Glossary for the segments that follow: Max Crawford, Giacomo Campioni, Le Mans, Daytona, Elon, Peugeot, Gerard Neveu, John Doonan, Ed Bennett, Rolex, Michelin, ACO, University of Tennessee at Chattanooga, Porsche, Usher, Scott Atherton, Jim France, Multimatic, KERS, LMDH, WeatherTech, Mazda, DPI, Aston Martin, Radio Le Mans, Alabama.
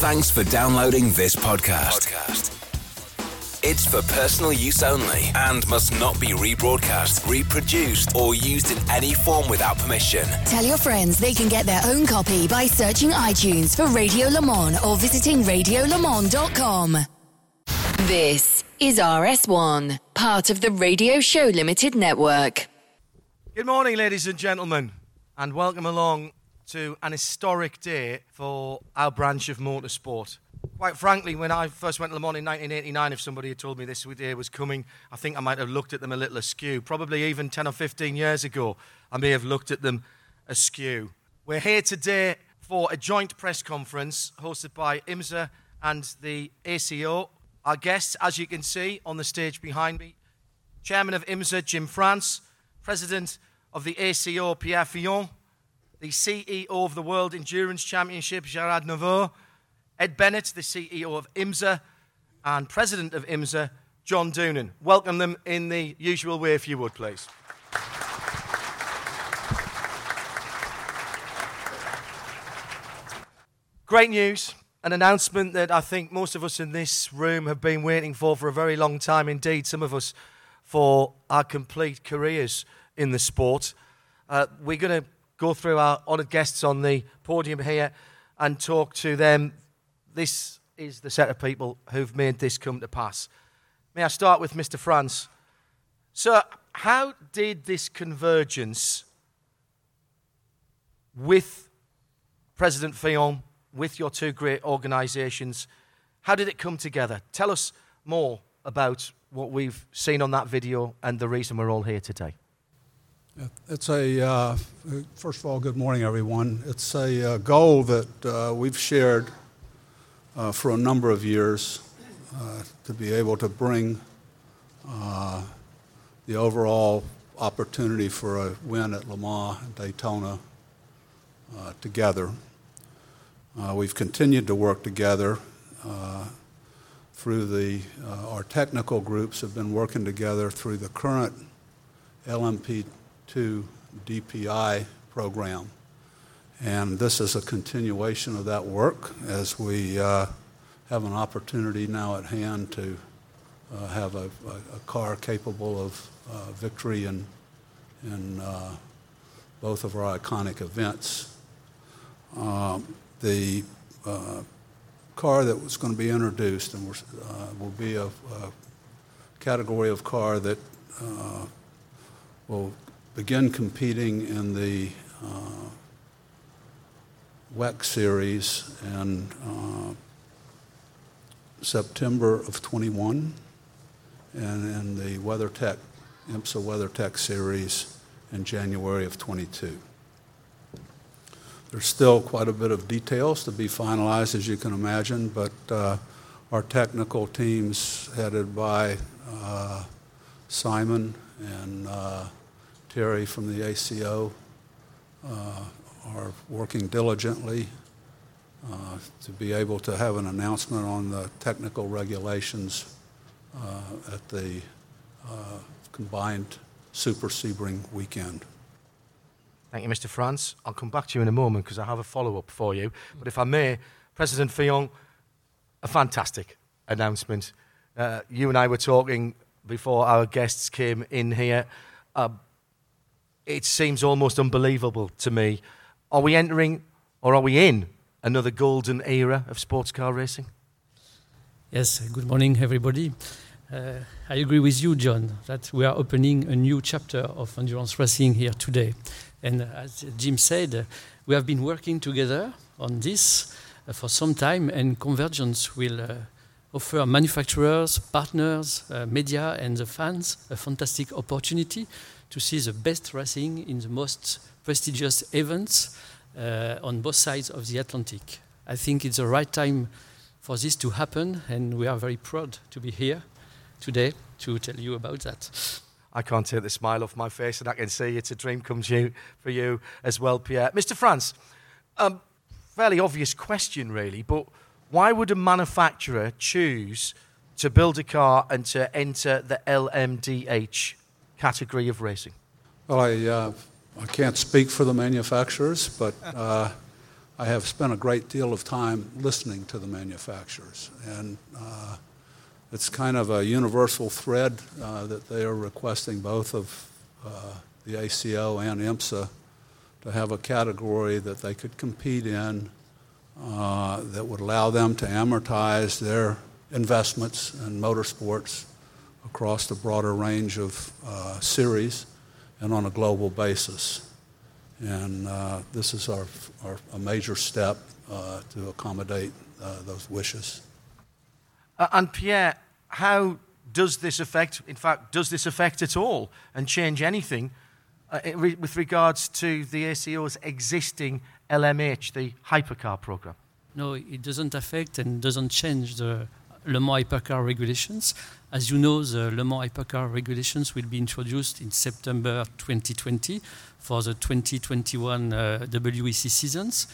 Thanks for downloading this podcast. It's for personal use only and must not be rebroadcast, reproduced, or used in any form without permission. Tell your friends they can get their own copy by searching iTunes for Radio Le Mans or visiting radiolemans.com. This is RS1, part of the Radio Show Limited Network. Good morning, ladies and gentlemen, and welcome along to an historic day for our branch of motorsport. Quite frankly, when I first went to Le Mans in 1989, if somebody had told me this day was coming, I think I might have looked at them a little askew. Probably even 10 or 15 years ago, I may have looked at them askew. We're here today for a joint press conference hosted by IMSA and the ACO. Our guests, as you can see on the stage behind me, Chairman of IMSA, Jim France, President of the ACO, Pierre Fillon, the CEO of the World Endurance Championship, Gerard Neveu, Ed Bennett, the CEO of IMSA, and President of IMSA, John Doonan. Welcome them in the usual way, if you would, please. Great news, an announcement that I think most of us in this room have been waiting for a very long time indeed, some of us for our complete careers in the sport. We're going to go through our honoured guests on the podium here and talk to them. This is the set of people who've made this come to pass. May I start with Mr. France? Sir, how did this convergence with President Fillon, with your two great organisations, how did it come together? Tell us more about what we've seen on that video and the reason we're all here today. It's first of all, good morning, everyone. It's a goal that we've shared for a number of years to be able to bring the overall opportunity for a win at Le Mans and Daytona together. We've continued to work together through our technical groups have been working together through the current LMP2 DPI program. And this is a continuation of that work as we have an opportunity now at hand to have a car capable of victory in both of our iconic events. The car that was going to be introduced and will be a category of car that will begin competing in the WEC series in September of 21, and in the WeatherTech, IMSA WeatherTech series in January of 22. There's still quite a bit of details to be finalized, as you can imagine, but our technical teams headed by Simon and Terry from the ACO are working diligently to be able to have an announcement on the technical regulations at the combined Super Sebring weekend. Thank you, Mr. France. I'll come back to you in a moment because I have a follow-up for you. But if I may, President Fillon, a fantastic announcement. You and I were talking before our guests came in here. It seems almost unbelievable to me. Are we entering, or are we in, another golden era of sports car racing? Yes, good morning, everybody. I agree with you, John, that we are opening a new chapter of endurance racing here today. And as Jim said, we have been working together on this for some time, and convergence will offer manufacturers, partners, media, and the fans a fantastic opportunity to see the best racing in the most prestigious events on both sides of the Atlantic. I think it's the right time for this to happen, and we are very proud to be here today to tell you about that. I can't take the smile off my face, and I can see it's a dream come true for you as well, Pierre. Mr. France, fairly obvious question, really, but why would a manufacturer choose to build a car and to enter the LMDH category of racing? Well, I can't speak for the manufacturers, but I have spent a great deal of time listening to the manufacturers, and it's kind of a universal thread that they are requesting both of the ACO and IMSA to have a category that they could compete in that would allow them to amortize their investments in motorsports across the broader range of series and on a global basis. And this is a major step to accommodate those wishes. And Pierre, how does this affect, in fact, does this affect at all and change anything with regards to the ACO's existing LMH, the hypercar program? No, it doesn't affect and doesn't change the Le Mans hypercar regulations. As you know, the Le Mans hypercar regulations will be introduced in September 2020 for the 2021 WEC seasons.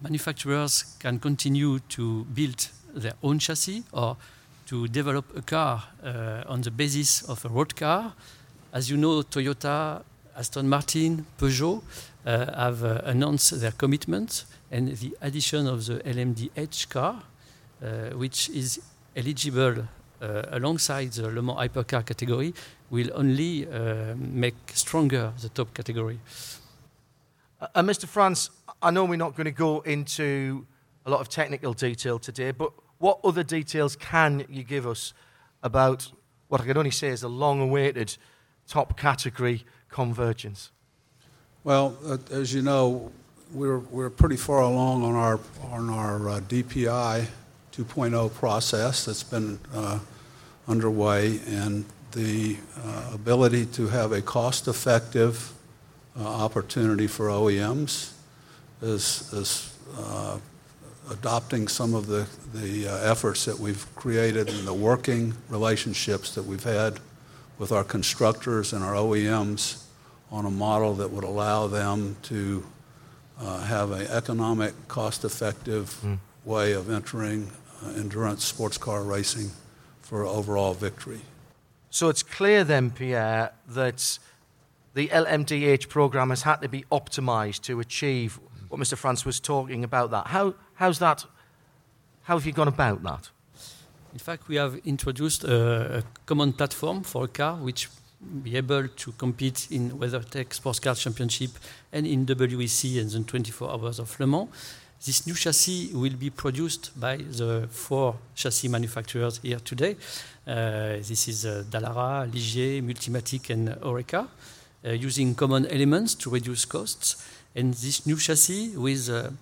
Manufacturers can continue to build their own chassis or to develop a car on the basis of a road car. As you know, Toyota, Aston Martin, Peugeot have announced their commitment, and the addition of the LMDH car, which is eligible alongside the Le Mans hypercar category, will only make stronger the top category. Mr. France, I know we're not going to go into a lot of technical detail today, but what other details can you give us about what I can only say is a long-awaited top category convergence? Well, as you know, we're pretty far along on our DPI 2.0 process that's been underway, and the ability to have a cost-effective opportunity for OEMs is adopting some of the efforts that we've created and the working relationships that we've had with our constructors and our OEMs on a model that would allow them to have an economic, cost-effective way of entering endurance sports car racing for overall victory. So it's clear then, Pierre, that the LMDH program has had to be optimized to achieve what Mr. France was talking about. That how's that? How have you gone about that? In fact, we have introduced a common platform for a car which be able to compete in WeatherTech Sports Car Championship and in WEC and the 24 Hours of Le Mans. This new chassis will be produced by the four chassis manufacturers here today. This is Dallara, Ligier, Multimatic and ORECA, using common elements to reduce costs. And this new chassis,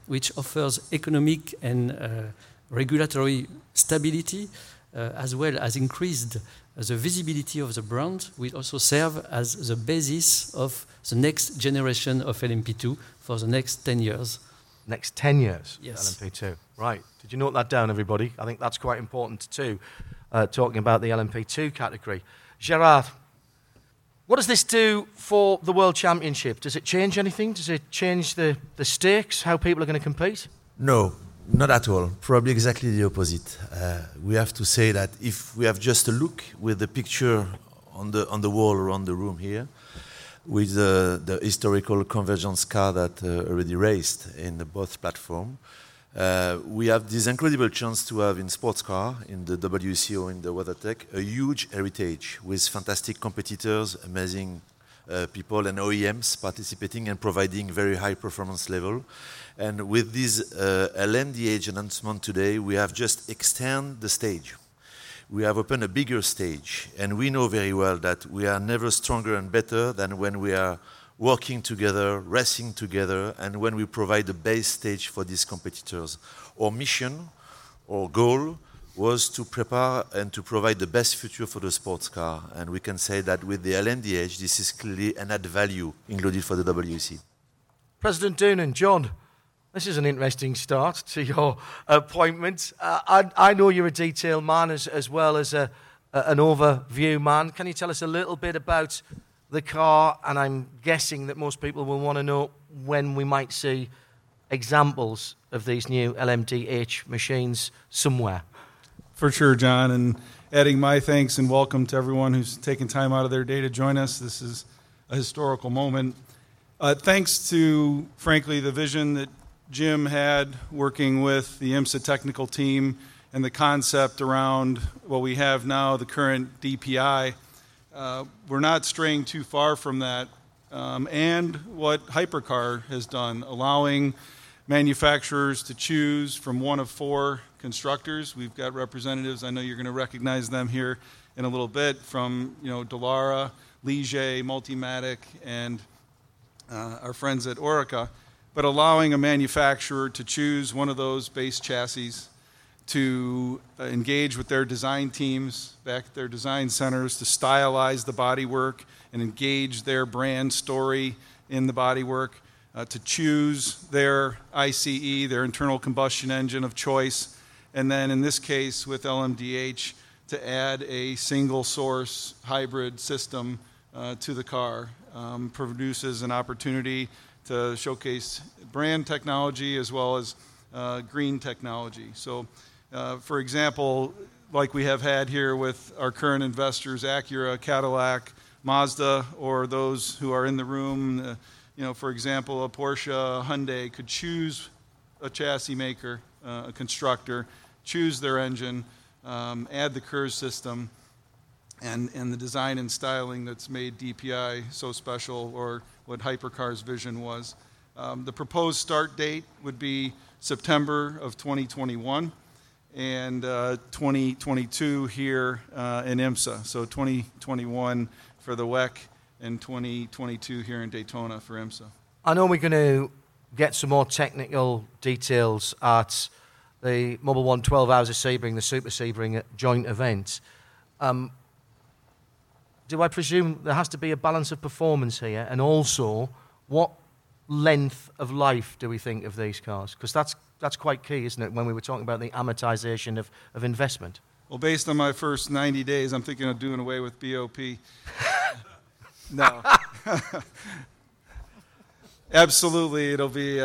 which offers economic and regulatory stability, as well as increased the visibility of the brand, will also serve as the basis of the next generation of LMP2 for the next 10 years. Next 10 years? Yes. LMP2. Right. Did you note that down, everybody? I think that's quite important too, talking about the LMP2 category. Gerard, what does this do for the World Championship? Does it change anything? Does it change the stakes, how people are going to compete? No, not at all. Probably exactly the opposite. We have to say that if we have just a look with the picture on the wall around the room here, with the historical convergence car that already raced in the both platform, we have this incredible chance to have in sports car, in the WCO, in the WeatherTech, a huge heritage with fantastic competitors, amazing people and OEMs participating and providing very high performance level. And with this LMDH announcement today, we have just extended the stage. We have opened a bigger stage, and we know very well that we are never stronger and better than when we are working together, racing together, and when we provide the base stage for these competitors. Our mission, our goal, was to prepare and to provide the best future for the sports car. And we can say that with the LMDH, this is clearly an add value included for the WEC. President Doonan, John, this is an interesting start to your appointment. I know you're a detail man as well as an overview man. Can you tell us a little bit about the car, and I'm guessing that most people will want to know when we might see examples of these new LMDH machines somewhere? For sure, John, and adding my thanks and welcome to everyone who's taken time out of their day to join us. This is a historical moment. Thanks to, frankly, the vision that Jim had working with the IMSA technical team and the concept around what we have now, the current DPI, we're not straying too far from that. And what Hypercar has done, allowing manufacturers to choose from one of four constructors. We've got representatives, I know you're going to recognize them here in a little bit, from Dallara, Ligier, Multimatic, and our friends at ORECA, but allowing a manufacturer to choose one of those base chassis to engage with their design teams back at their design centers to stylize the bodywork and engage their brand story in the bodywork, to choose their ICE, their internal combustion engine of choice, and then in this case with LMDH to add a single source hybrid system to the car. Produces an opportunity to showcase brand technology as well as green technology. So, for example, like we have had here with our current investors, Acura, Cadillac, Mazda, or those who are in the room, for example, a Porsche, a Hyundai could choose a chassis maker, a constructor, choose their engine, add the KERS system, and the design and styling that's made DPI so special, or what Hypercar's vision was. The proposed start date would be September of 2021 and 2022 here in IMSA. So 2021 for the WEC and 2022 here in Daytona for IMSA. I know we're going to get some more technical details at the Mobile 1 12 Hours of Sebring, the Super Sebring joint event. Do I presume there has to be a balance of performance here? And also, what length of life do we think of these cars? Because that's quite key, isn't it, when we were talking about the amortization of investment? Well, based on my first 90 days, I'm thinking of doing away with BOP. No. Absolutely, it'll be...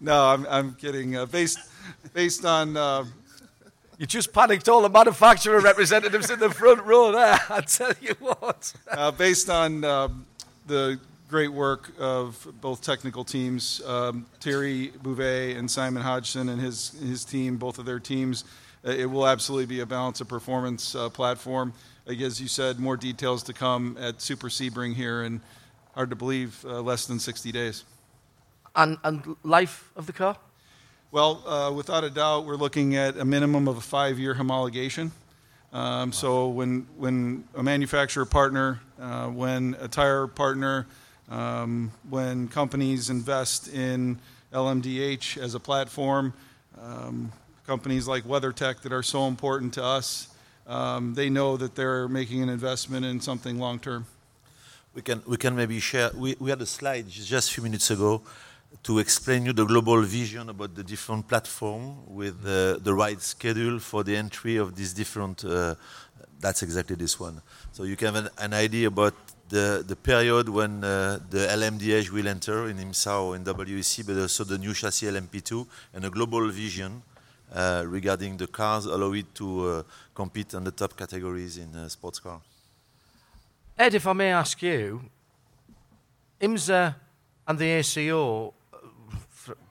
No, I'm kidding. Based on... You just panicked all the manufacturer representatives in the front row there, I tell you what. Based on the great work of both technical teams, Thierry Bouvet and Simon Hodgson and his team, both of their teams, it will absolutely be a balance of performance platform. As you said, more details to come at Super Sebring here in, hard to believe, less than 60 days. And life of the car? Well, without a doubt, we're looking at a minimum of a 5-year homologation. So when a manufacturer partner, when a tire partner, when companies invest in LMDH as a platform, companies like WeatherTech that are so important to us, they know that they're making an investment in something long-term. We can maybe share. We had a slide just a few minutes ago to explain you the global vision about the different platform with the right schedule for the entry of these different, that's exactly this one. So you can have an idea about the period when the LMDH will enter in IMSA or in WEC, but also the new chassis LMP2 and a global vision regarding the cars, allow it to compete on the top categories in sports car. Ed, if I may ask you, IMSA and the ACO,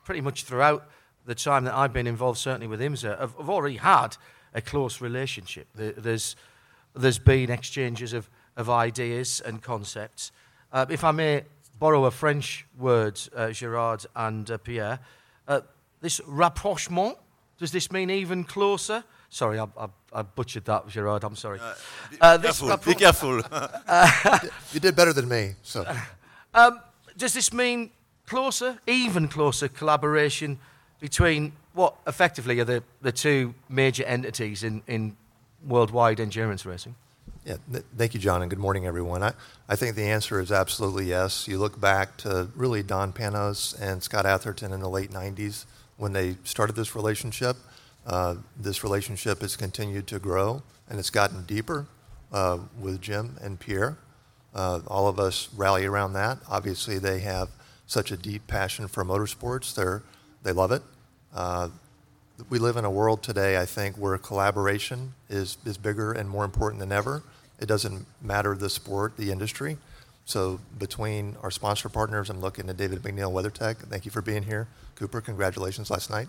pretty much throughout the time that I've been involved, certainly with IMSA, I've already had a close relationship. There's been exchanges of ideas and concepts. If I may borrow a French word, Gerard and Pierre, this rapprochement, does this mean even closer? Sorry, I butchered that, Gerard, I'm sorry. Be careful. You did better than me, so... Does this mean closer, even closer collaboration between what effectively are the two major entities in worldwide endurance racing? Yeah, thank you, John, and good morning, everyone. I think the answer is absolutely yes. You look back to really Don Panos and Scott Atherton in the late 90s when they started this relationship. This relationship has continued to grow, and it's gotten deeper with Jim and Pierre. All of us rally around that. Obviously, they have such a deep passion for motorsports. They love it. We live in a world today, I think, where collaboration is bigger and more important than ever. It doesn't matter the sport, the industry. So between our sponsor partners, I'm looking at David McNeil, WeatherTech. Thank you for being here. Cooper, congratulations last night.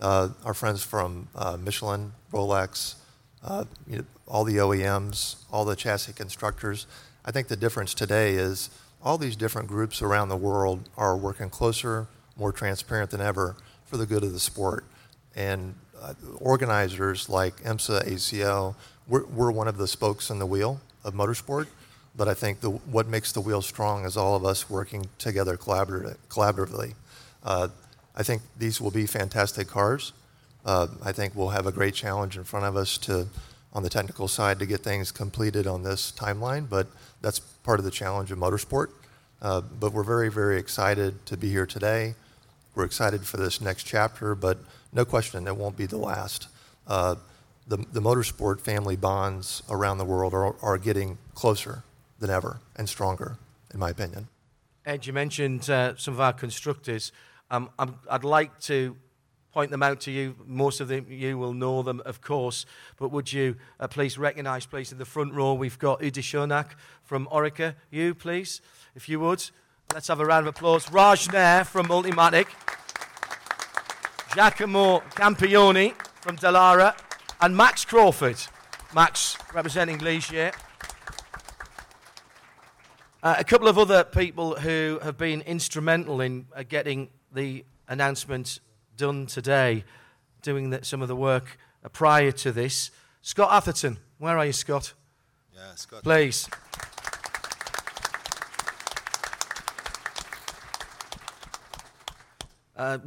Our friends from Michelin, Rolex, all the OEMs, all the chassis constructors. I think the difference today is all these different groups around the world are working closer, more transparent than ever for the good of the sport. And organizers like IMSA, ACO, we're one of the spokes in the wheel of motorsport. But I think what makes the wheel strong is all of us working together collaboratively. I think these will be fantastic cars. I think we'll have a great challenge in front of us on the technical side to get things completed on this timeline, but that's part of the challenge of motorsport. But we're very, very excited to be here today. We're excited for this next chapter, but no question, it won't be the last. The motorsport family bonds around the world are getting closer than ever and stronger, in my opinion. Ed, you mentioned some of our constructors. I'd like to point them out to you. Most of them, you will know them, of course, but would you please recognize, please, in the front row, we've got Udi Shonak from ORECA. You, please, if you would. Let's have a round of applause. Raj Nair from Multimatic. Giacomo Campioni from Dallara. And Max Crawford. Max representing Ligier. A couple of other people who have been instrumental in getting the announcement done today, doing some of the work prior to this. Scott Atherton. Where are you, Scott? Yeah, Scott. Please.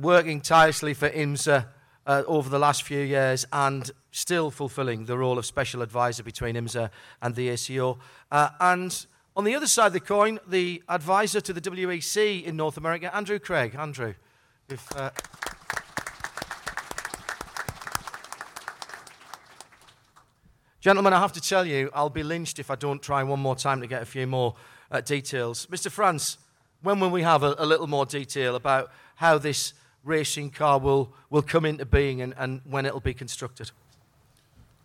Working tirelessly for IMSA over the last few years and still fulfilling the role of special advisor between IMSA and the ACO. And on the other side of the coin, the advisor to the WEC in North America, Andrew Craig. Andrew, if... Gentlemen, I have to tell you, I'll be lynched if I don't try one more time to get a few more details. Mr. France, when will we have a little more detail about how this racing car will come into being and when it'll be constructed?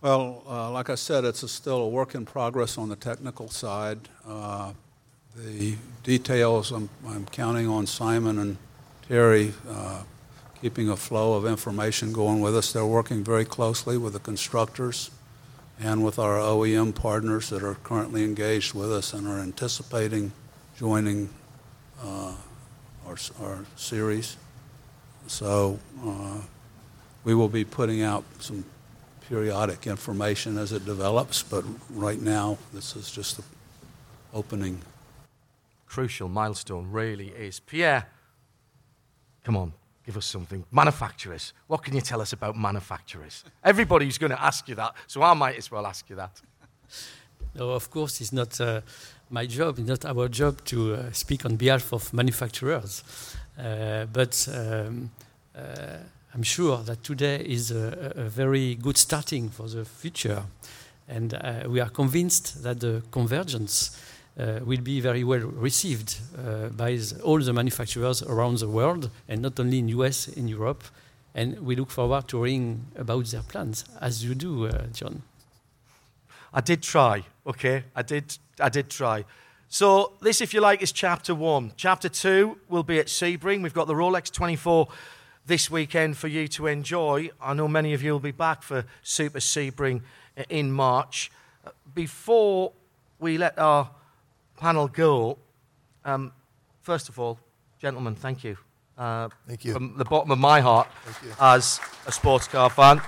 Well, like I said, it's still a work in progress on the technical side. The details, I'm counting on Simon and Terry keeping a flow of information going with us. They're working very closely with the constructors and with our OEM partners that are currently engaged with us and are anticipating joining our series. So we will be putting out some periodic information as it develops, but right now this is just the opening. Crucial milestone really is. Pierre, come on, give us something. Manufacturers, what can you tell us about manufacturers? Everybody's going to ask you that, so I might as well ask you that. No, of course, it's not my job, it's not our job to speak on behalf of manufacturers. But I'm sure that today is a very good starting for the future. And we are convinced that the convergence will be very well received by all the manufacturers around the world, and not only in the US, in Europe. And we look forward to hearing about their plans, as you do, John. I did try, okay? I did try. So this, if you like, is Chapter 1. Chapter 2 will be at Sebring. We've got the Rolex 24 this weekend for you to enjoy. I know many of you will be back for Super Sebring in March. Before we let our panel go, first of all, gentlemen, thank you. Thank you. From the bottom of my heart as a sports car fan.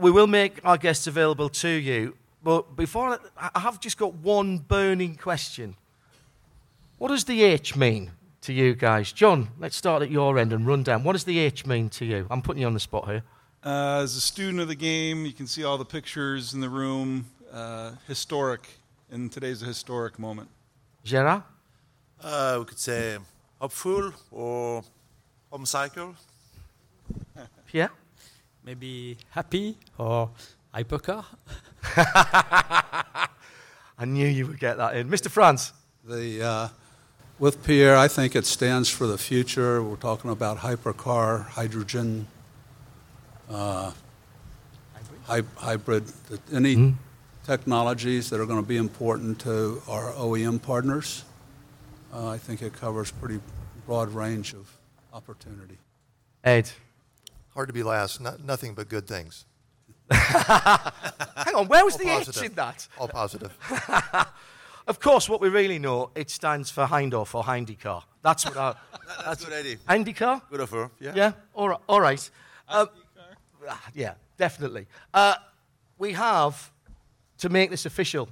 We will make our guests available to you, but before I have just got one burning question. What does the H mean to you guys? John, let's start at your end and run down. What does the H mean to you? I'm putting you on the spot here. As a student of the game, you can see all the pictures in the room. Historic, and today's a historic moment. Gerard? We could say hopeful or homcycle. Pierre? Maybe happy or hypercar. I knew you would get that in. Mr. France. With Pierre, I think it stands for the future. We're talking about hypercar, hydrogen, hybrid. hybrid, any technologies that are going to be important to our OEM partners. I think it covers pretty broad range of opportunity. Ed. Hard to be last. Nothing but good things. Hang on, where was all the H in that? All positive. Of course, what we really know, it stands for Hindorf or Hindycar. That's what I... that's what I do. Hindycar? Good offer, yeah. Yeah, all right. Yeah, definitely. We have to make this official.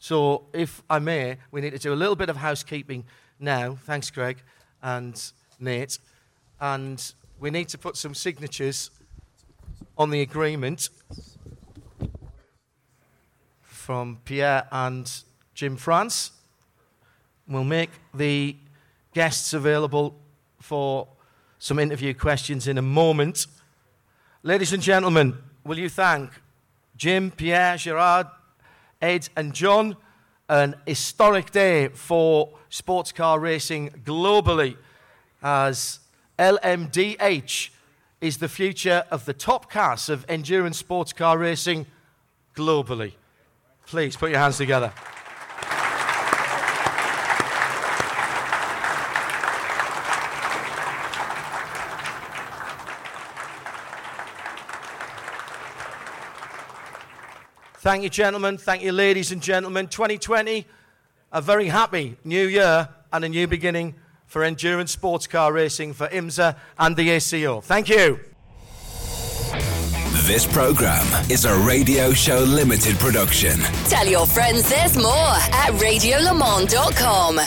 So, if I may, we need to do a little bit of housekeeping now. Thanks, Greg and Nate. And we need to put some signatures on the agreement from Pierre and Jim France. We'll make the guests available for some interview questions in a moment. Ladies and gentlemen, will you thank Jim, Pierre, Gerard, Ed and John? An historic day for sports car racing globally, as LMDH is the future of the top class of endurance sports car racing globally. Please put your hands together. Thank you, gentlemen. Thank you, ladies and gentlemen. 2020, a very happy new year and a new beginning for endurance sports car racing for IMSA and the ACO. Thank you. This programme is a Radio Show Limited production. Tell your friends there's more at radiolemans.com.